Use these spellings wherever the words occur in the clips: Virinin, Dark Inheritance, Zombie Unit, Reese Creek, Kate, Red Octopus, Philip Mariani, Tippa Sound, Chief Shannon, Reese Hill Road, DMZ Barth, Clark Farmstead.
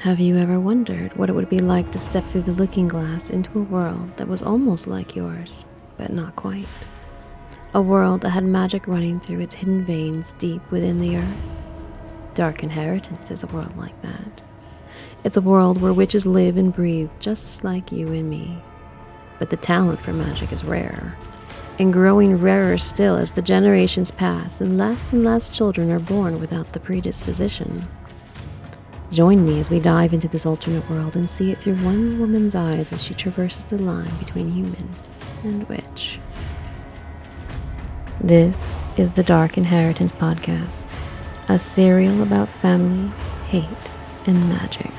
Have you ever wondered what it would be like to step through the looking glass into a world that was almost like yours, but not quite? A world that had magic running through its hidden veins deep within the earth? Dark Inheritance is a world like that. It's a world where witches live and breathe just like you and me. But the talent for magic is rare, and growing rarer still as the generations pass and less children are born without the predisposition. Join me as we dive into this alternate world and see it through one woman's eyes as she traverses the line between human and witch. This is the Dark Inheritance Podcast, a serial about family, hate, and magic.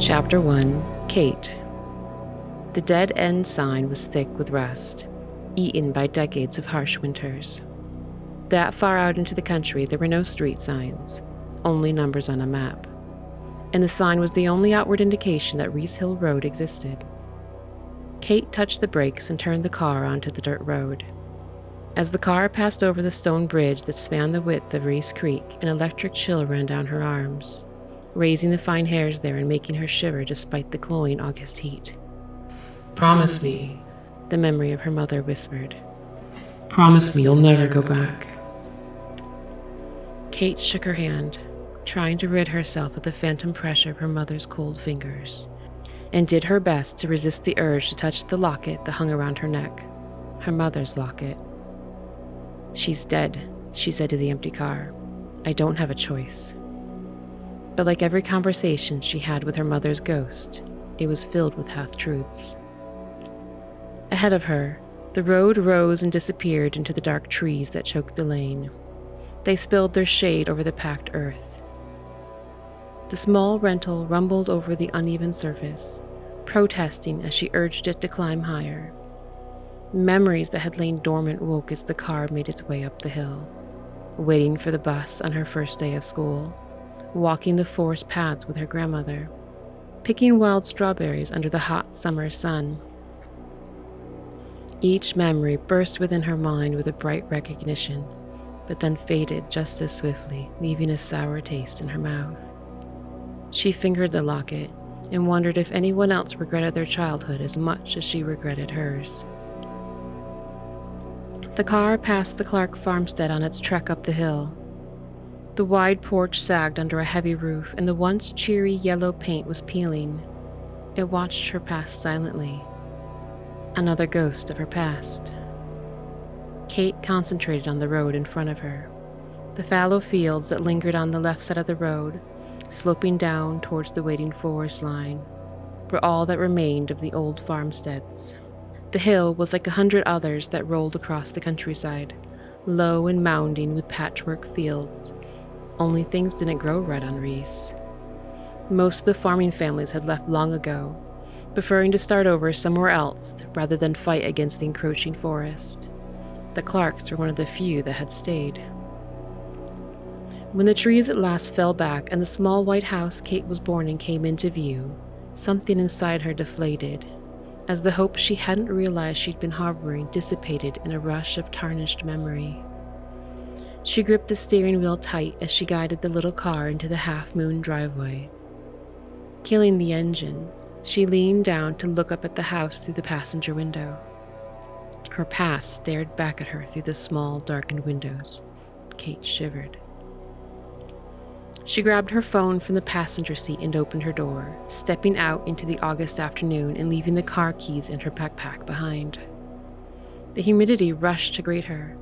Chapter 1, Kate. The dead-end sign was thick with rust, eaten by decades of harsh winters. That far out into the country, there were no street signs, only numbers on a map. And the sign was the only outward indication that Reese Hill Road existed. Kate touched the brakes and turned the car onto the dirt road. As the car passed over the stone bridge that spanned the width of Reese Creek, an electric chill ran down her arms, raising the fine hairs there and making her shiver despite the cloying August heat. "Promise me," the memory of her mother whispered. "Promise me you'll never go back." Kate shook her hand, trying to rid herself of the phantom pressure of her mother's cold fingers, and did her best to resist the urge to touch the locket that hung around her neck, her mother's locket. "She's dead," she said to the empty car. "I don't have a choice." But like every conversation she had with her mother's ghost, it was filled with half-truths. Ahead of her, the road rose and disappeared into the dark trees that choked the lane. They spilled their shade over the packed earth. The small rental rumbled over the uneven surface, protesting as she urged it to climb higher. Memories that had lain dormant woke as the car made its way up the hill, waiting for the bus on her first day of school, walking the forest paths with her grandmother, picking wild strawberries under the hot summer sun. Each memory burst within her mind with a bright recognition, but then faded just as swiftly, leaving a sour taste in her mouth. She fingered the locket and wondered if anyone else regretted their childhood as much as she regretted hers. The car passed the Clark Farmstead on its trek up the hill. The wide porch sagged under a heavy roof, and the once cheery yellow paint was peeling. It watched her pass silently. Another ghost of her past. Kate concentrated on the road in front of her, the fallow fields that lingered on the left side of the road, sloping down towards the waiting forest line, were all that remained of the old farmsteads. The hill was like 100 others that rolled across the countryside, low and mounding with patchwork fields. Only things didn't grow right on Reese. Most of the farming families had left long ago, preferring to start over somewhere else rather than fight against the encroaching forest. The Clarks were one of the few that had stayed. When the trees at last fell back and the small white house Kate was born in came into view, something inside her deflated, as the hope she hadn't realized she'd been harboring dissipated in a rush of tarnished memory. She gripped the steering wheel tight as she guided the little car into the half-moon driveway. Killing the engine, she leaned down to look up at the house through the passenger window. Her past stared back at her through the small, darkened windows. Kate shivered. She grabbed her phone from the passenger seat and opened her door, stepping out into the August afternoon and leaving the car keys in her backpack behind. The humidity rushed to greet her,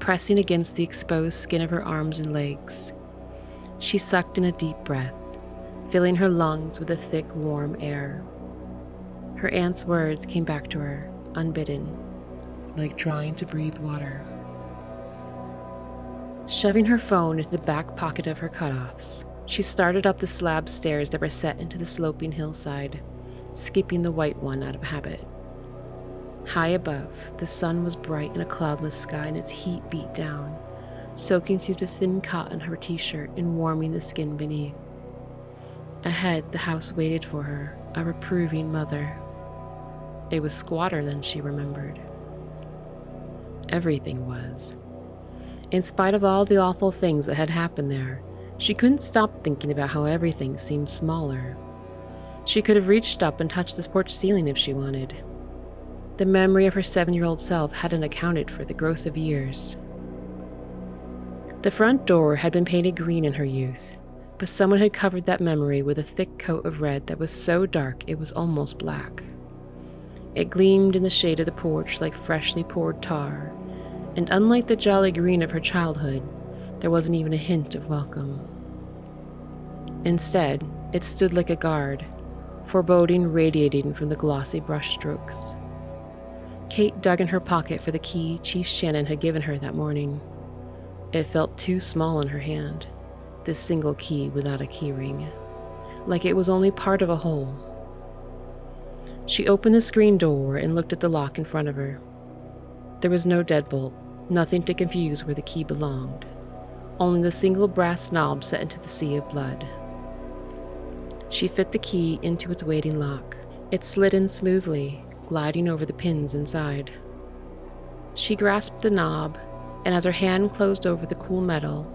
pressing against the exposed skin of her arms and legs. She sucked in a deep breath, filling her lungs with the thick, warm air. Her aunt's words came back to her, unbidden, like trying to breathe water. Shoving her phone into the back pocket of her cutoffs, she started up the slab stairs that were set into the sloping hillside, skipping the white one out of habit. High above, the sun was bright in a cloudless sky and its heat beat down, soaking through the thin cotton of her t-shirt and warming the skin beneath. Ahead, the house waited for her, a reproving mother. It was squatter than she remembered. Everything was. In spite of all the awful things that had happened there, she couldn't stop thinking about how everything seemed smaller. She could have reached up and touched this porch ceiling if she wanted. The memory of her 7-year-old self hadn't accounted for the growth of years. The front door had been painted green in her youth, but someone had covered that memory with a thick coat of red that was so dark it was almost black. It gleamed in the shade of the porch like freshly poured tar, and unlike the jolly green of her childhood, there wasn't even a hint of welcome. Instead, it stood like a guard, foreboding radiating from the glossy brushstrokes. Kate dug in her pocket for the key Chief Shannon had given her that morning. It felt too small in her hand, this single key without a keyring, like it was only part of a whole. She opened the screen door and looked at the lock in front of her. There was no deadbolt, nothing to confuse where the key belonged, only the single brass knob set into the sea of blood. She fit the key into its waiting lock. It slid in smoothly, gliding over the pins inside. She grasped the knob, and as her hand closed over the cool metal,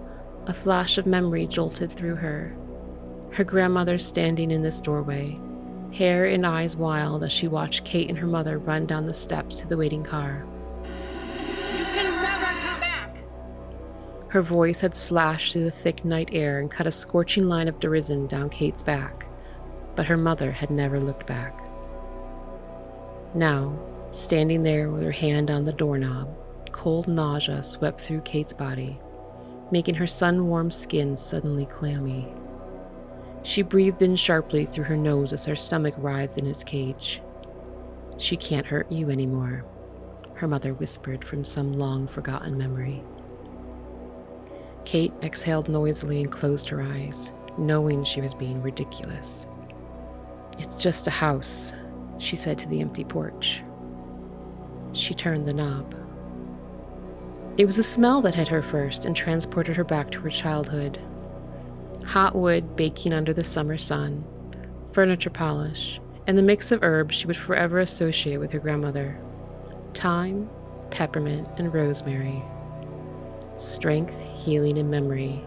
a flash of memory jolted through her. Her grandmother standing in this doorway, hair and eyes wild as she watched Kate and her mother run down the steps to the waiting car. "You can never come back!" Her voice had slashed through the thick night air and cut a scorching line of derision down Kate's back, but her mother had never looked back. Now, standing there with her hand on the doorknob, cold nausea swept through Kate's body, making her sun-warmed skin suddenly clammy. She breathed in sharply through her nose as her stomach writhed in its cage. "She can't hurt you anymore," her mother whispered from some long-forgotten memory. Kate exhaled noisily and closed her eyes, knowing she was being ridiculous. "It's just a house," she said to the empty porch. She turned the knob. It was the smell that hit her first and transported her back to her childhood. Hot wood baking under the summer sun, furniture polish, and the mix of herbs she would forever associate with her grandmother. Thyme, peppermint, and rosemary. Strength, healing, and memory,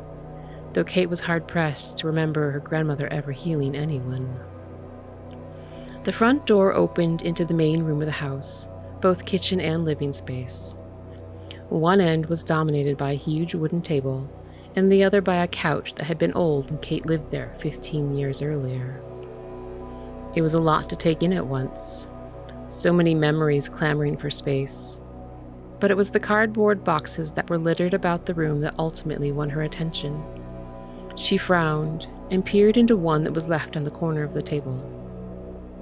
though Kate was hard-pressed to remember her grandmother ever healing anyone. The front door opened into the main room of the house, both kitchen and living space. One end was dominated by a huge wooden table, and the other by a couch that had been old when Kate lived there 15 years earlier. It was a lot to take in at once, so many memories clamoring for space. But it was the cardboard boxes that were littered about the room that ultimately won her attention. She frowned and peered into one that was left on the corner of the table.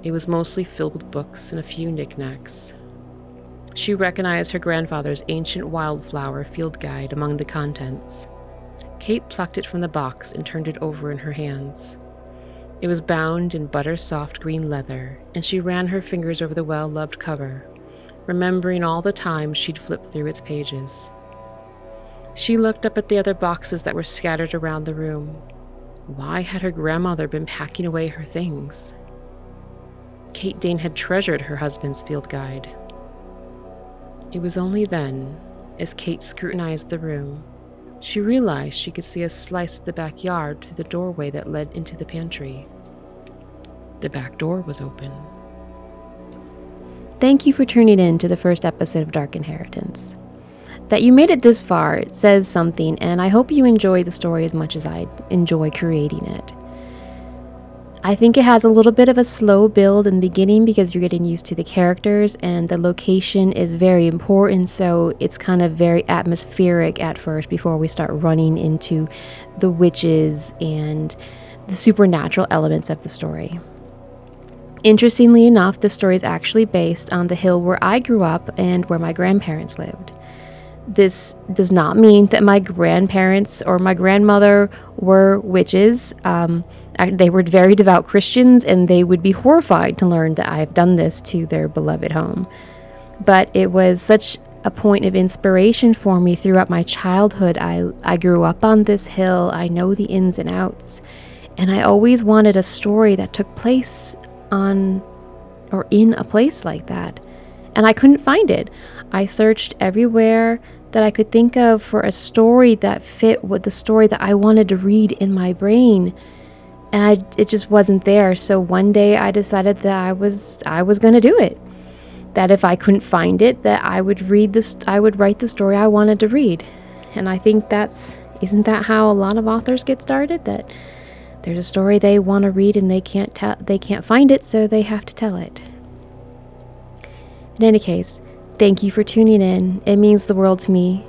It was mostly filled with books and a few knickknacks. She recognized her grandfather's ancient wildflower field guide among the contents. Kate plucked it from the box and turned it over in her hands. It was bound in butter-soft green leather, and she ran her fingers over the well-loved cover, remembering all the times she'd flipped through its pages. She looked up at the other boxes that were scattered around the room. Why had her grandmother been packing away her things? Kate Dane had treasured her husband's field guide. It was only then, as Kate scrutinized the room, she realized she could see a slice of the backyard through the doorway that led into the pantry. The back door was open. Thank you for tuning in to the first episode of Dark Inheritance. That you made it this far, it says something, and I hope you enjoy the story as much as I enjoy creating it. I think it has a little bit of a slow build in the beginning because you're getting used to the characters, and the location is very important, so it's kind of very atmospheric at first before we start running into the witches and the supernatural elements of the story. Interestingly enough, the story is actually based on the hill where I grew up and where my grandparents lived. This does not mean that my grandparents or my grandmother were witches. They were very devout Christians, and they would be horrified to learn that I've done this to their beloved home. But it was such a point of inspiration for me throughout my childhood. I grew up on this hill. I know the ins and outs. And I always wanted a story that took place on or in a place like that. And I couldn't find it. I searched everywhere that I could think of for a story that fit with the story that I wanted to read in my brain. And it just wasn't there. So one day I decided that I was going to do it. That if I couldn't find it, that I would write the story I wanted to read. And I think isn't that how a lot of authors get started? That there's a story they want to read and they can't find it, so they have to tell it. In any case, thank you for tuning in. It means the world to me.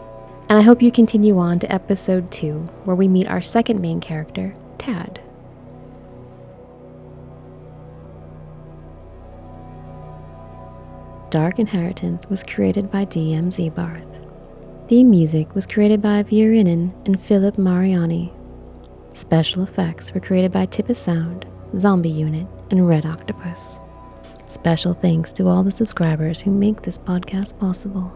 And I hope you continue on to episode 2, where we meet our second main character, Tad. Dark Inheritance was created by DMZ Barth. Theme music was created by Virinin and Philip Mariani. Special effects were created by Tippa Sound, Zombie Unit, and Red Octopus. Special thanks to all the subscribers who make this podcast possible.